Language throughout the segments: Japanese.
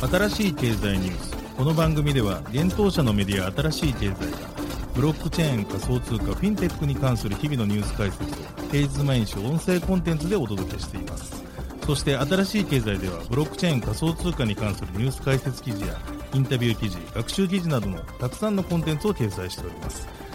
新しい経済ニュース。この番組では現当社のメディア新しい経済がブロックチェーン、仮想通貨、フィンテックに関する日々のニュース解説を平日毎日音声コンテンツでお届けしています。そして新しい経済ではブロックチェーン、仮想通貨に関するニュース解説記事やインタビュー記事、学習記事などのたくさんのコンテンツを掲載しております。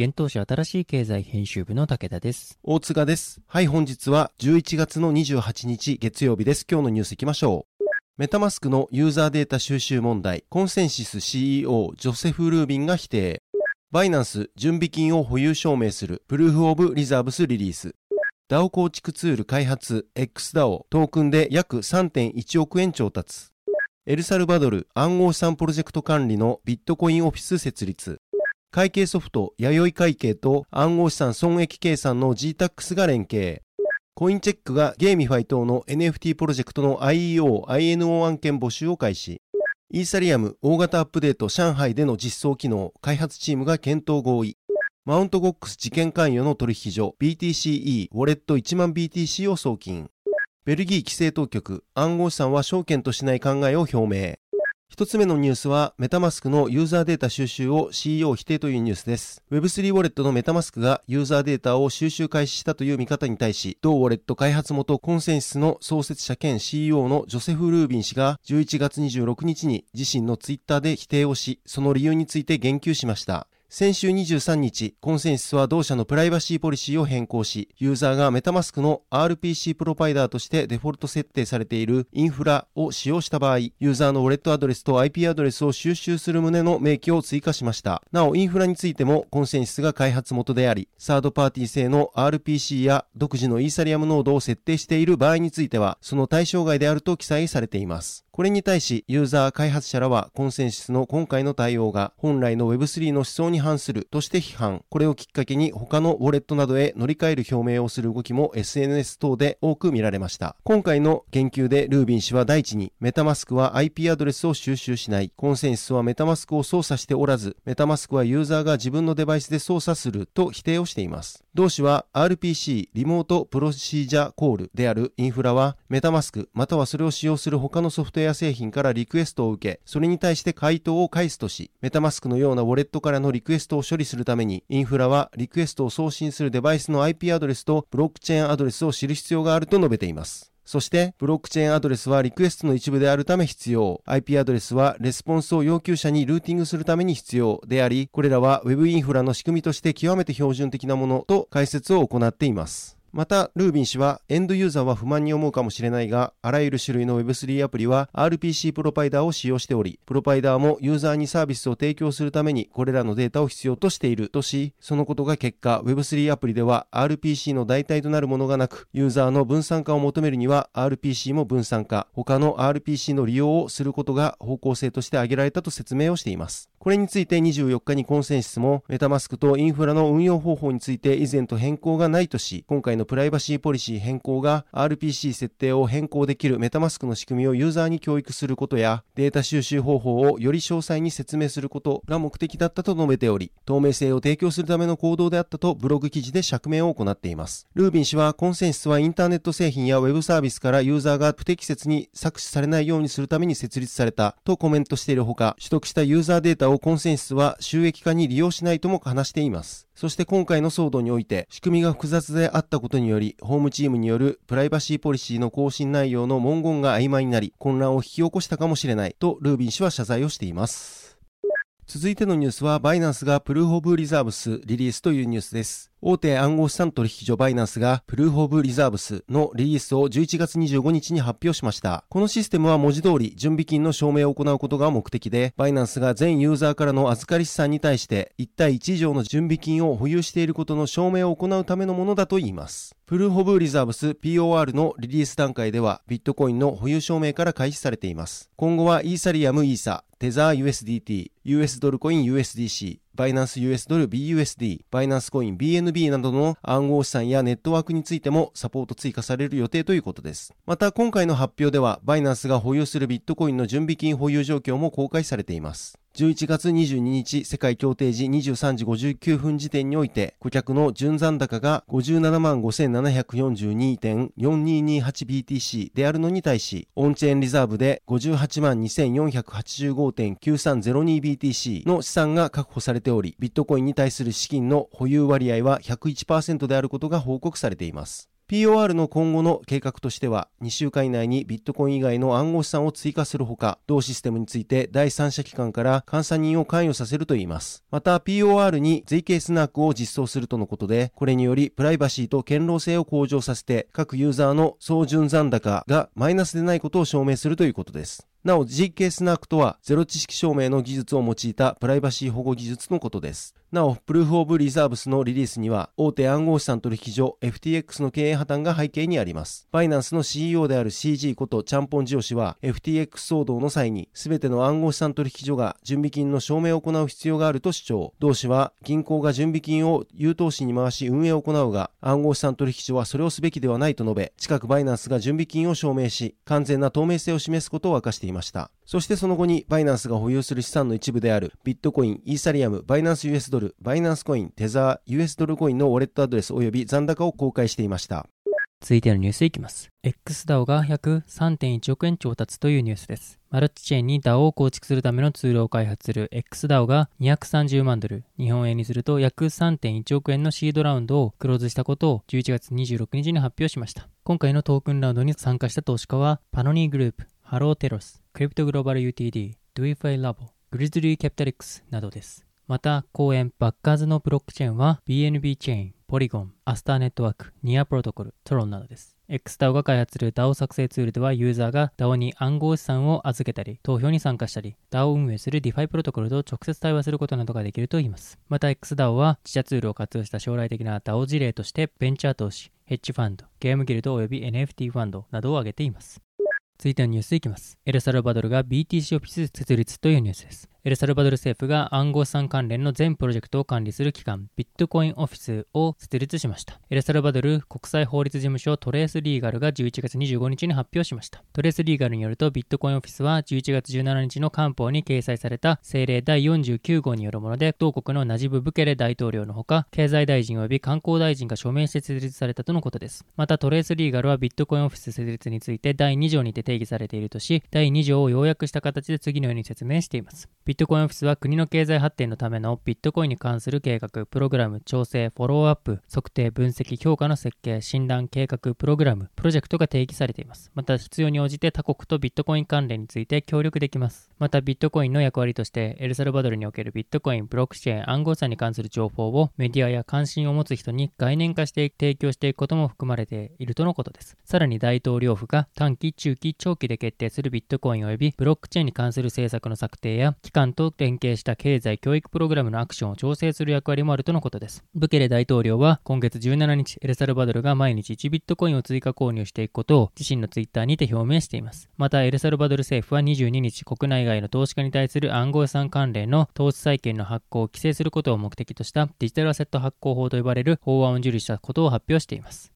現当社新しい経済編集部の武田です。大塚です。はい、本日は11月の28日月曜日です。今日のニュースいきましょう。メタマスクのユーザーデータ収集問題、コンセンシス CEO ジョセフ・ルービンが否定。バイナンス準備金を保有証明するプルーフ・オブ・リザーブスリリース。DAO 構築ツール開発 XDAO トークンで約 3.1 億円調達。エルサルバドル暗号資産プロジェクト管理のビットコインオフィス設立。会計ソフト、弥生会計と暗号資産損益計算の Gtax が連携。コインチェックがゲーミファイ等の NFT プロジェクトの IEO、INO 案件募集を開始。イーサリアム大型アップデート上海での実装機能、開発チームが検討合意。マウントゴックス事件関与の取引所、BTCE、ウォレット1万 BTC を送金。ベルギー規制当局、暗号資産は証券としない考えを表明。一つ目のニュースはメタマスクのユーザーデータ収集を CEO 否定というニュースです。 Web3 ウォレットのメタマスクがユーザーデータを収集開始したという見方に対し、同ウォレット開発元コンセンシスの創設者兼 CEO のジョセフ・ルービン氏が11月26日に自身のツイッターで否定をし、その理由について言及しました。先週23日、コンセンシスは同社のプライバシーポリシーを変更し、ユーザーがメタマスクの RPC プロバイダーとしてデフォルト設定されているインフラを使用した場合、ユーザーのウォレットアドレスと IP アドレスを収集する旨の明記を追加しました。なお、インフラについてもコンセンシスが開発元であり、サードパーティー製の RPC や独自のイーサリアムノードを設定している場合については、その対象外であると記載されています。これに対し、ユーザー開発者らはコンセンシスの今回の対応が本来の Web3 の思想に反するとして批判。これをきっかけに他のウォレットなどへ乗り換える表明をする動きも SNS 等で多く見られました。今回の言及でルービン氏は第一に、メタマスクは IP アドレスを収集しない。コンセンシスはメタマスクを操作しておらず、メタマスクはユーザーが自分のデバイスで操作すると否定をしています。同氏は RPC リモートプロシージャーコールであるインフラはメタマスクまたはそれを使用する他のソフトウェア製品からリクエストを受け、それに対して回答を返すとし、メタマスクのようなウォレットからのリクエストを処理するためにインフラはリクエストを送信するデバイスの IP アドレスとブロックチェーンアドレスを知る必要があると述べています。そしてブロックチェーンアドレスはリクエストの一部であるため必要、 IP アドレスはレスポンスを要求者にルーティングするために必要であり、これらは Web インフラの仕組みとして極めて標準的なものと解説を行っています。またルービン氏は、エンドユーザーは不満に思うかもしれないが、あらゆる種類の Web3 アプリは RPC プロバイダーを使用しており、プロバイダーもユーザーにサービスを提供するためにこれらのデータを必要としているとし、そのことが結果 Web3 アプリでは RPC の代替となるものがなく、ユーザーの分散化を求めるには RPC も分散化、他の RPC の利用をすることが方向性として挙げられたと説明をしています。これについて24日にコンセンシスもメタマスクとインフラの運用方法について以前と変更がないとし、今回のプライバシーポリシー変更が RPC 設定を変更できるメタマスクの仕組みをユーザーに教育することやデータ収集方法をより詳細に説明することが目的だったと述べており、透明性を提供するための行動であったとブログ記事で釈明を行っています。ルービン氏は、コンセンシスはインターネット製品やウェブサービスからユーザーが不適切に搾取されないようにするために設立されたとコメントしているほか、取得したユーザーデータをコンセンシスは収益化に利用しないとも話しています。そして今回の騒動において、仕組みが複雑であったことにより、ホームチームによるプライバシーポリシーの更新内容の文言が曖昧になり、混乱を引き起こしたかもしれないとルービン氏は謝罪をしています。続いてのニュースは、バイナンスがプルーフ・オブ・リザーブスリリースというニュースです。大手暗号資産取引所バイナンスがプルーフ・オブ・リザーブスのリリースを11月25日に発表しました。このシステムは文字通り準備金の証明を行うことが目的で、バイナンスが全ユーザーからの預かり資産に対して1対1以上の準備金を保有していることの証明を行うためのものだといいます。プルーフ・オブ・リザーブス POR のリリース段階では、ビットコインの保有証明から開始されています。今後はイーサリアム・イーサ、テザー USDT、US ドルコイン USDC、バイナンス US ドル BUSD、バイナンスコイン BNB などの暗号資産やネットワークについてもサポート追加される予定ということです。また今回の発表ではバイナンスが保有するビットコインの準備金保有状況も公開されています。11月22日世界協定時23時59分時点において顧客の純残高が 575,742.4228BTC であるのに対しオンチェーンリザーブで 582,485.9302BTC の資産が確保されておりビットコインに対する資金の保有割合は 101% であることが報告されています。POR の今後の計画としては2週間以内にビットコイン以外の暗号資産を追加するほか同システムについて第三者機関から監査人を関与させるといいます。また POR に随形スナークを実装するとのことでこれによりプライバシーと堅牢性を向上させて各ユーザーの総純残高がマイナスでないことを証明するということです。なお JK スナークとはゼロ知識証明の技術を用いたプライバシー保護技術のことです。なおプルーフ・オブ・リザーブスのリリースには大手暗号資産取引所 FTX の経営破綻が背景にあります。バイナンスの CEO である CG ことチャンポンジオ氏は FTX 騒動の際に全ての暗号資産取引所が準備金の証明を行う必要があると主張。同氏は銀行が準備金を優等資に回し運営を行うが暗号資産取引所はそれをすべきではないと述べ近くバイナンスが準備金を証明し完全な透明性を示すことを明かしています。そしてその後にバイナンスが保有する資産の一部であるビットコイン、イーサリアム、バイナンス US ドル、バイナンスコイン、テザー、US ドルコインのウォレットアドレス及び残高を公開していました。続いてのニュースいきます。XDAO が約 3.1 億円調達というニュースです。マルチチェーンに DAO を構築するためのツールを開発する XDAO が230万ドル、日本円にすると約 3.1 億円のシードラウンドをクローズしたことを11月26日に発表しました。今回のトークンラウンドに参加した投資家はパノニーグループ、ハローテロス、クリプトグローバル UTD、ドゥイファイラボ、グリズリーキャピタリックスなどです。また、後援バッカーズのブロックチェーンは BNB チェーン、ポリゴン、アスターネットワーク、ニアプロトコル、トロンなどです。XDAO が開発する DAO 作成ツールではユーザーが DAO に暗号資産を預けたり投票に参加したり DAO を運営する DeFi プロトコルと直接対話することなどができるといいます。また XDAO は自社ツールを活用した将来的な DAO 事例としてベンチャー投資、ヘッジファンド、ゲームギルドおよび NFT ファンドなどを挙げています。続いてのニュースいきます。エルサルバドルが BTC オフィス設立というニュースです。エルサルバドル政府が暗号資産関連の全プロジェクトを管理する機関ビットコインオフィスを設立しました。エルサルバドル国際法律事務所トレースリーガルが11月25日に発表しました。トレースリーガルによるとビットコインオフィスは11月17日の官報に掲載された政令第49号によるもので同国のナジブ・ブケレ大統領のほか経済大臣及び観光大臣が署名して設立されたとのことです。またトレースリーガルはビットコインオフィス設立について第2条にて定義されているとし第2条を要約した形で次のように説明しています。ビットコインオフィスは国の経済発展のためのビットコインに関する計画、プログラム、調整、フォローアップ、測定、分析、評価の設計、診断、計画、プログラム、プロジェクトが定義されています。また必要に応じて他国とビットコイン関連について協力できます。またビットコインの役割としてエルサルバドルにおけるビットコイン、ブロックチェーン、暗号資産に関する情報をメディアや関心を持つ人に概念化して提供していくことも含まれているとのことです。さらに大統領府が短期、中期、長期で決定するビットコイン及びブロックチェーンに関する政策の策定や機関と連携した経済教育プログラムのアクションを調整する役割もあるとのことです。ブケレ大統領は今月17日エルサルバドルが毎日1ビットコインを追加購入していくことを自身のツイッターにて表明しています。またエルサルバドル政府は22日国内外の投資家に対する暗号資産関連の投資債券の発行を規制することを目的としたデジタルアセット発行法と呼ばれる法案を受理したことを発表しています。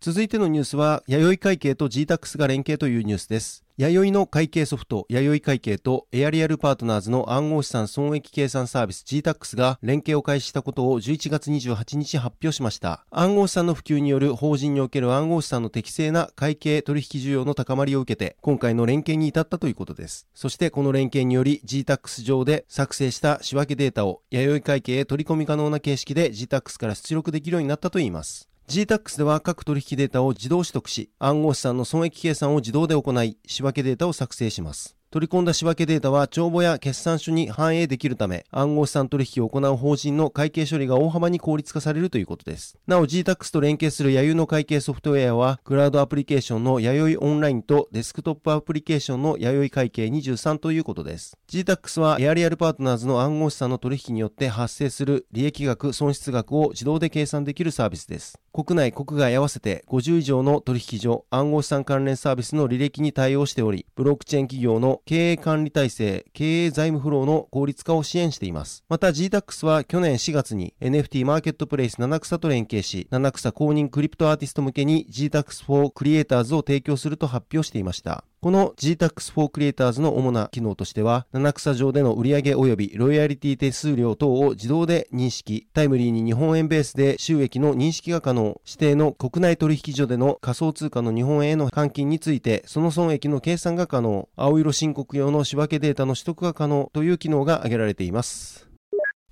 続いてのニュースは弥生会計と Gtax が連携というニュースです。弥生の会計ソフト、弥生会計とエアリアルパートナーズの暗号資産損益計算サービス Gtax が連携を開始したことを11月28日発表しました。暗号資産の普及による法人における暗号資産の適正な会計取引需要の高まりを受けて、今回の連携に至ったということです。そしてこの連携により Gtax 上で作成した仕分けデータを弥生会計へ取り込み可能な形式で Gtax から出力できるようになったといいます。Gtax では各取引データを自動取得し、暗号資産の損益計算を自動で行い、仕分けデータを作成します。取り込んだ仕分けデータは帳簿や決算書に反映できるため、暗号資産取引を行う法人の会計処理が大幅に効率化されるということです。なお Gtax と連携するやゆの会計ソフトウェアは、クラウドアプリケーションのやよいオンラインとデスクトップアプリケーションのやよい会計23ということです。Gtax はエアリアルパートナーズの暗号資産の取引によって発生する利益額、損失額を自動で計算できるサービスです。国内、国外合わせて50以上の取引所、暗号資産関連サービスの履歴に対応しており、ブロックチェーン企業の経営管理体制、経営財務フローの効率化を支援しています。また Gtax は去年4月に NFT マーケットプレイス七草と連携し、七草公認クリプトアーティスト向けに Gtax for Creators を提供すると発表していました。この Gtax for Creators の主な機能としては、七草上での売上及びロイヤリティ手数料等を自動で認識、タイムリーに日本円ベースで収益の認識が可能、指定の国内取引所での仮想通貨の日本円への換金について、その損益の計算が可能、青色申告用の仕分けデータの取得が可能という機能が挙げられています。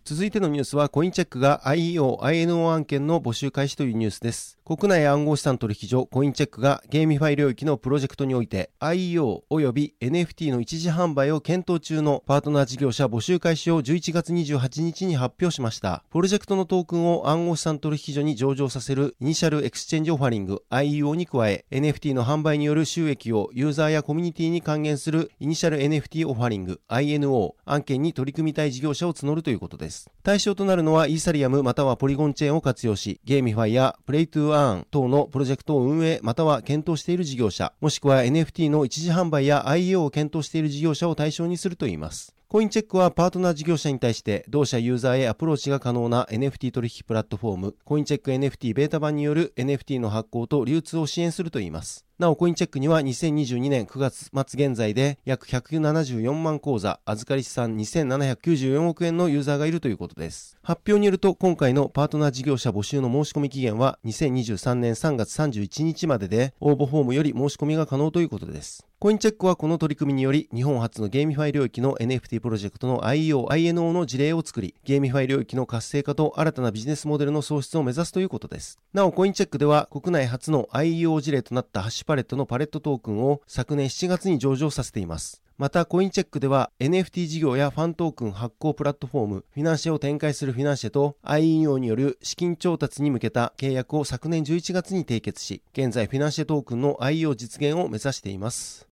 続いてのニュースはコインチェックが IEO、INO 案件の募集開始というニュースです。国内暗号資産取引所コインチェックがゲーミファイ領域のプロジェクトにおいて IEO 及び NFT の一時販売を検討中のパートナー事業者募集開始を11月28日に発表しました。プロジェクトのトークンを暗号資産取引所に上場させるイニシャルエクスチェンジオファリング IEO に加え NFT の販売による収益をユーザーやコミュニティに還元するイニシャル NFT オファリング INO 案件に取り組みたい事業者を募るということです。対象となるのはイーサリアムまたはポリゴンチェーンを活用し、ゲーミファイやプレイトゥーアーン等のプロジェクトを運営または検討している事業者、もしくは NFT の一時販売や IEO を検討している事業者を対象にするといいます。コインチェックはパートナー事業者に対して同社ユーザーへアプローチが可能な NFT 取引プラットフォーム、コインチェック NFT ベータ版による NFT の発行と流通を支援するといいます。なおコインチェックには2022年9月末現在で約174万口座、預かり資産2794億円のユーザーがいるということです。発表によると今回のパートナー事業者募集の申し込み期限は2023年3月31日までで、応募フォームより申し込みが可能ということです。コインチェックはこの取り組みにより日本初のゲーミファイ領域の NFT プロジェクトの IEO、INO の事例を作り、ゲーミファイ領域の活性化と新たなビジネスモデルの創出を目指すということです。なおコインチェックでは国内初の IEO 事例となったハッシュパレットのパレットトークンを昨年7月に上場させています。またコインチェックでは NFT 事業やファントークン発行プラットフォームフィナンシェを展開するフィナンシェと IEO による資金調達に向けた契約を昨年11月に締結し、現在フィナンシェトークンの IEO 実現を目指しています。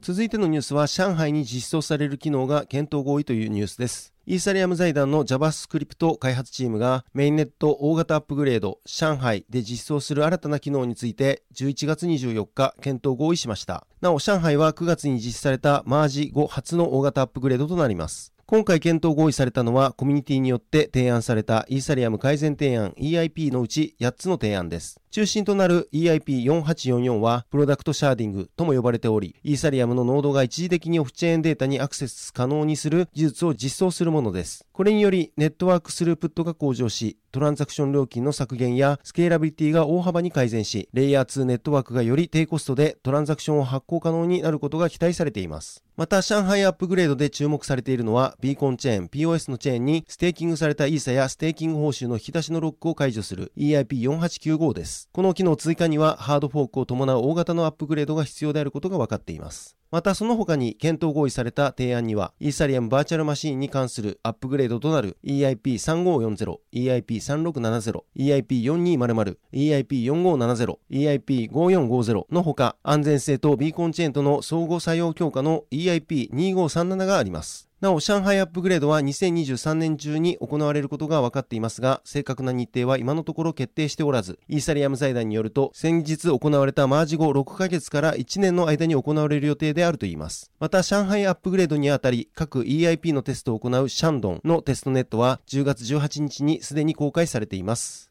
続いてのニュースは上海に実装される機能が検討合意というニュースです。イーサリアム財団の JavaScript 開発チームがメインネット大型アップグレード上海で実装する新たな機能について11月24日検討合意しました。なお上海は9月に実施されたマージ後初の大型アップグレードとなります。今回検討合意されたのはコミュニティによって提案されたイーサリアム改善提案 EIP のうち8つの提案です。中心となる EIP4844 はプロダクトシャーディングとも呼ばれており、イーサリアムのノードが一時的にオフチェーンデータにアクセス可能にする技術を実装するものです。これによりネットワークスループットが向上し、トランザクション料金の削減やスケーラビリティが大幅に改善し、レイヤー2ネットワークがより低コストでトランザクションを発行可能になることが期待されています。また上海アップグレードで注目されているのはビーコンチェーン POS のチェーンにステーキングされたイーサやステーキング報酬の引き出しのロックを解除する EIP4895 です。この機能追加にはハードフォークを伴う大型のアップグレードが必要であることが分かっています。またその他に検討合意された提案にはイーサリアムバーチャルマシーンに関するアップグレードとなる EIP3540、EIP3670、EIP4200、EIP4570、EIP5450 のほか安全性とビーコンチェーンとの相互作用強化の EIP2537 があります。なお、上海アップグレードは2023年中に行われることが分かっていますが、正確な日程は今のところ決定しておらず、イーサリアム財団によると、先日行われたマージ後6ヶ月から1年の間に行われる予定であるといいます。また、上海アップグレードにあたり、各 EIP のテストを行うシャンドンのテストネットは10月18日にすでに公開されています。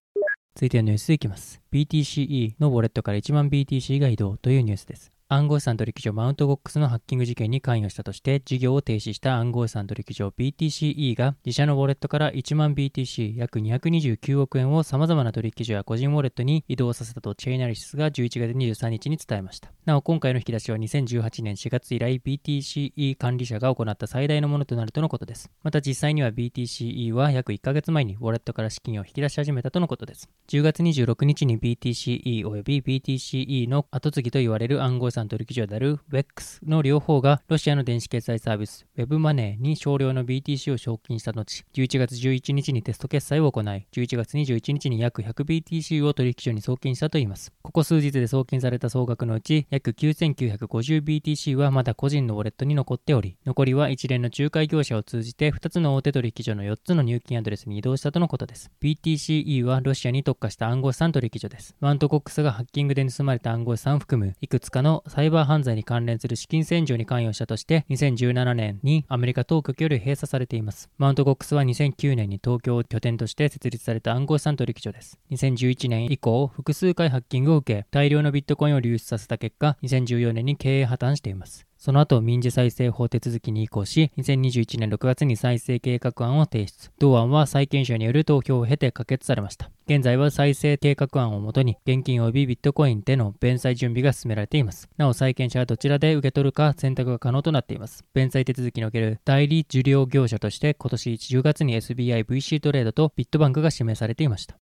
続いてのニュースいきます。BTCE のウォレットから1万 BTC が移動というニュースです。暗号資産取引所マウントゴックスのハッキング事件に関与したとして事業を停止した暗号資産取引所 BTCE が自社のウォレットから1万 BTC 約229億円を様々な取引所や個人ウォレットに移動させたとチェイナリシスが11月23日に伝えました。なお今回の引き出しは2018年4月以来 BTCE 管理者が行った最大のものとなるとのことです。また実際には BTCE は約1ヶ月前にウォレットから資金を引き出し始めたとのことです。10月26日に BTCE 及び BTCE の後継ぎと言われる暗号資産産取引所である WEX の両方がロシアの電子決済サービス Web マネーに少量の BTC を送金した後、11月11日にテスト決済を行い、11月21日に約 100BTC を取引所に送金したといいます。ここ数日で送金された総額のうち約 9950BTC はまだ個人のウォレットに残っており、残りは一連の仲介業者を通じて2つの大手取引所の4つの入金アドレスに移動したとのことです。 BTCE はロシアに特化した暗号資産取引所です。ワントコックスがハッキングで盗まれた暗号資産を含むいくつかのサイバー犯罪に関連する資金洗浄に関与したとして2017年にアメリカ当局より閉鎖されています。マウントコックスは2009年に東京を拠点として設立された暗号資産取引所です。2011年以降複数回ハッキングを受け、大量のビットコインを流出させた結果、2014年に経営破綻しています。その後、民事再生法手続きに移行し、2021年6月に再生計画案を提出。同案は債権者による投票を経て可決されました。現在は再生計画案をもとに、現金及びビットコインでの弁済準備が進められています。なお、債権者はどちらで受け取るか選択が可能となっています。弁済手続きにおける代理受領業者として、今年10月に SBI VC トレードとビットバンクが指名されていました。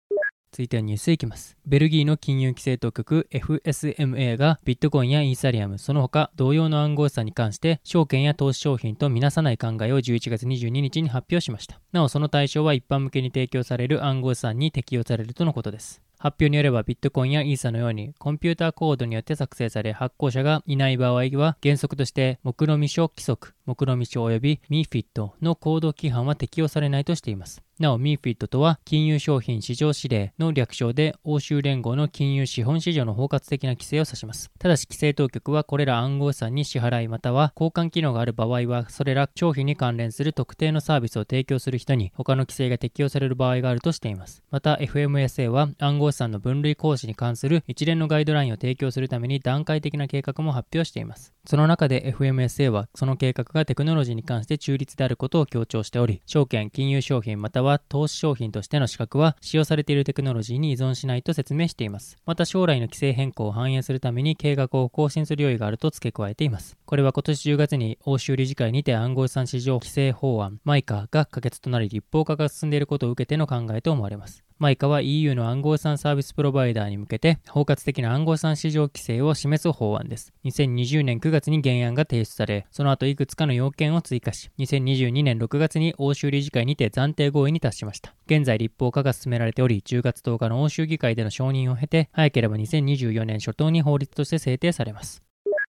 続いてはニュースいきます。ベルギーの金融規制当局 FSMA がビットコインやイーサリアム、その他同様の暗号資産に関して証券や投資商品とみなさない考えを11月22日に発表しました。なお、その対象は一般向けに提供される暗号資産に適用されるとのことです。発表によれば、ビットコインやイーサのようにコンピューターコードによって作成され発行者がいない場合は、原則として目論見書規則、目論見書及びミーフィットの行動規範は適用されないとしています。なお、ミーフィットとは金融商品市場指令の略称で、欧州連合の金融資本市場の包括的な規制を指します。ただし、規制当局はこれら暗号資産に支払いまたは交換機能がある場合は、それら商品に関連する特定のサービスを提供する人に他の規制が適用される場合があるとしています。また、 FMSA は暗号資産の分類行使に関する一連のガイドラインを提供するために段階的な計画も発表しています。その中で FMSA はその計画がテクノロジーに関して中立であることを強調しており、証券、金融商品または投資商品としての資格は使用されているテクノロジーに依存しないと説明しています。また、将来の規制変更を反映するために計画を更新する用意があると付け加えています。これは今年10月に欧州理事会にて暗号資産市場規制法案 MiCA が可決となり、立法化が進んでいることを受けての考えと思われます。MiCA は EU の暗号資産サービスプロバイダーに向けて包括的な暗号資産市場規制を示す法案です。2020年9月に原案が提出され、その後いくつかの要件を追加し、2022年6月に欧州理事会にて暫定合意に達しました。現在立法化が進められており、10月10日の欧州議会での承認を経て、早ければ2024年初頭に法律として制定されます。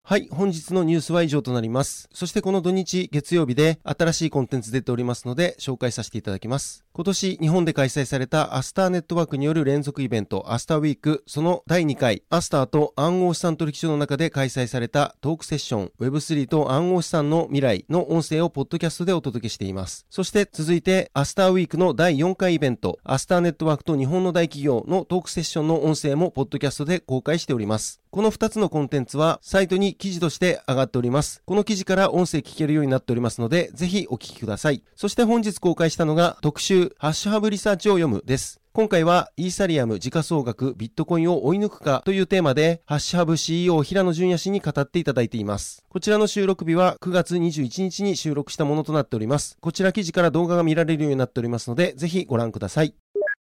はい、本日のニュースは以上となります。そしてこの土日月曜日で新しいコンテンツ出ておりますので紹介させていただきます。今年日本で開催されたアスターネットワークによる連続イベントアスターウィーク、その第2回アスターと暗号資産取引所の中で開催されたトークセッション Web3 と暗号資産の未来の音声をポッドキャストでお届けしています。そして続いてアスターウィークの第4回イベントアスターネットワークと日本の大企業のトークセッションの音声もポッドキャストで公開しております。この2つのコンテンツはサイトに記事として上がっております。この記事から音声聞けるようになっておりますので、ぜひお聞きください。そして本日公開したのが特集ハッシュハブリサーチを読むです。今回はイーサリアム時価総額ビットコインを追い抜くかというテーマでハッシュハブ CEO 平野淳也氏に語っていただいています。こちらの収録日は9月21日に収録したものとなっております。こちら記事から動画が見られるようになっておりますので、ぜひご覧ください。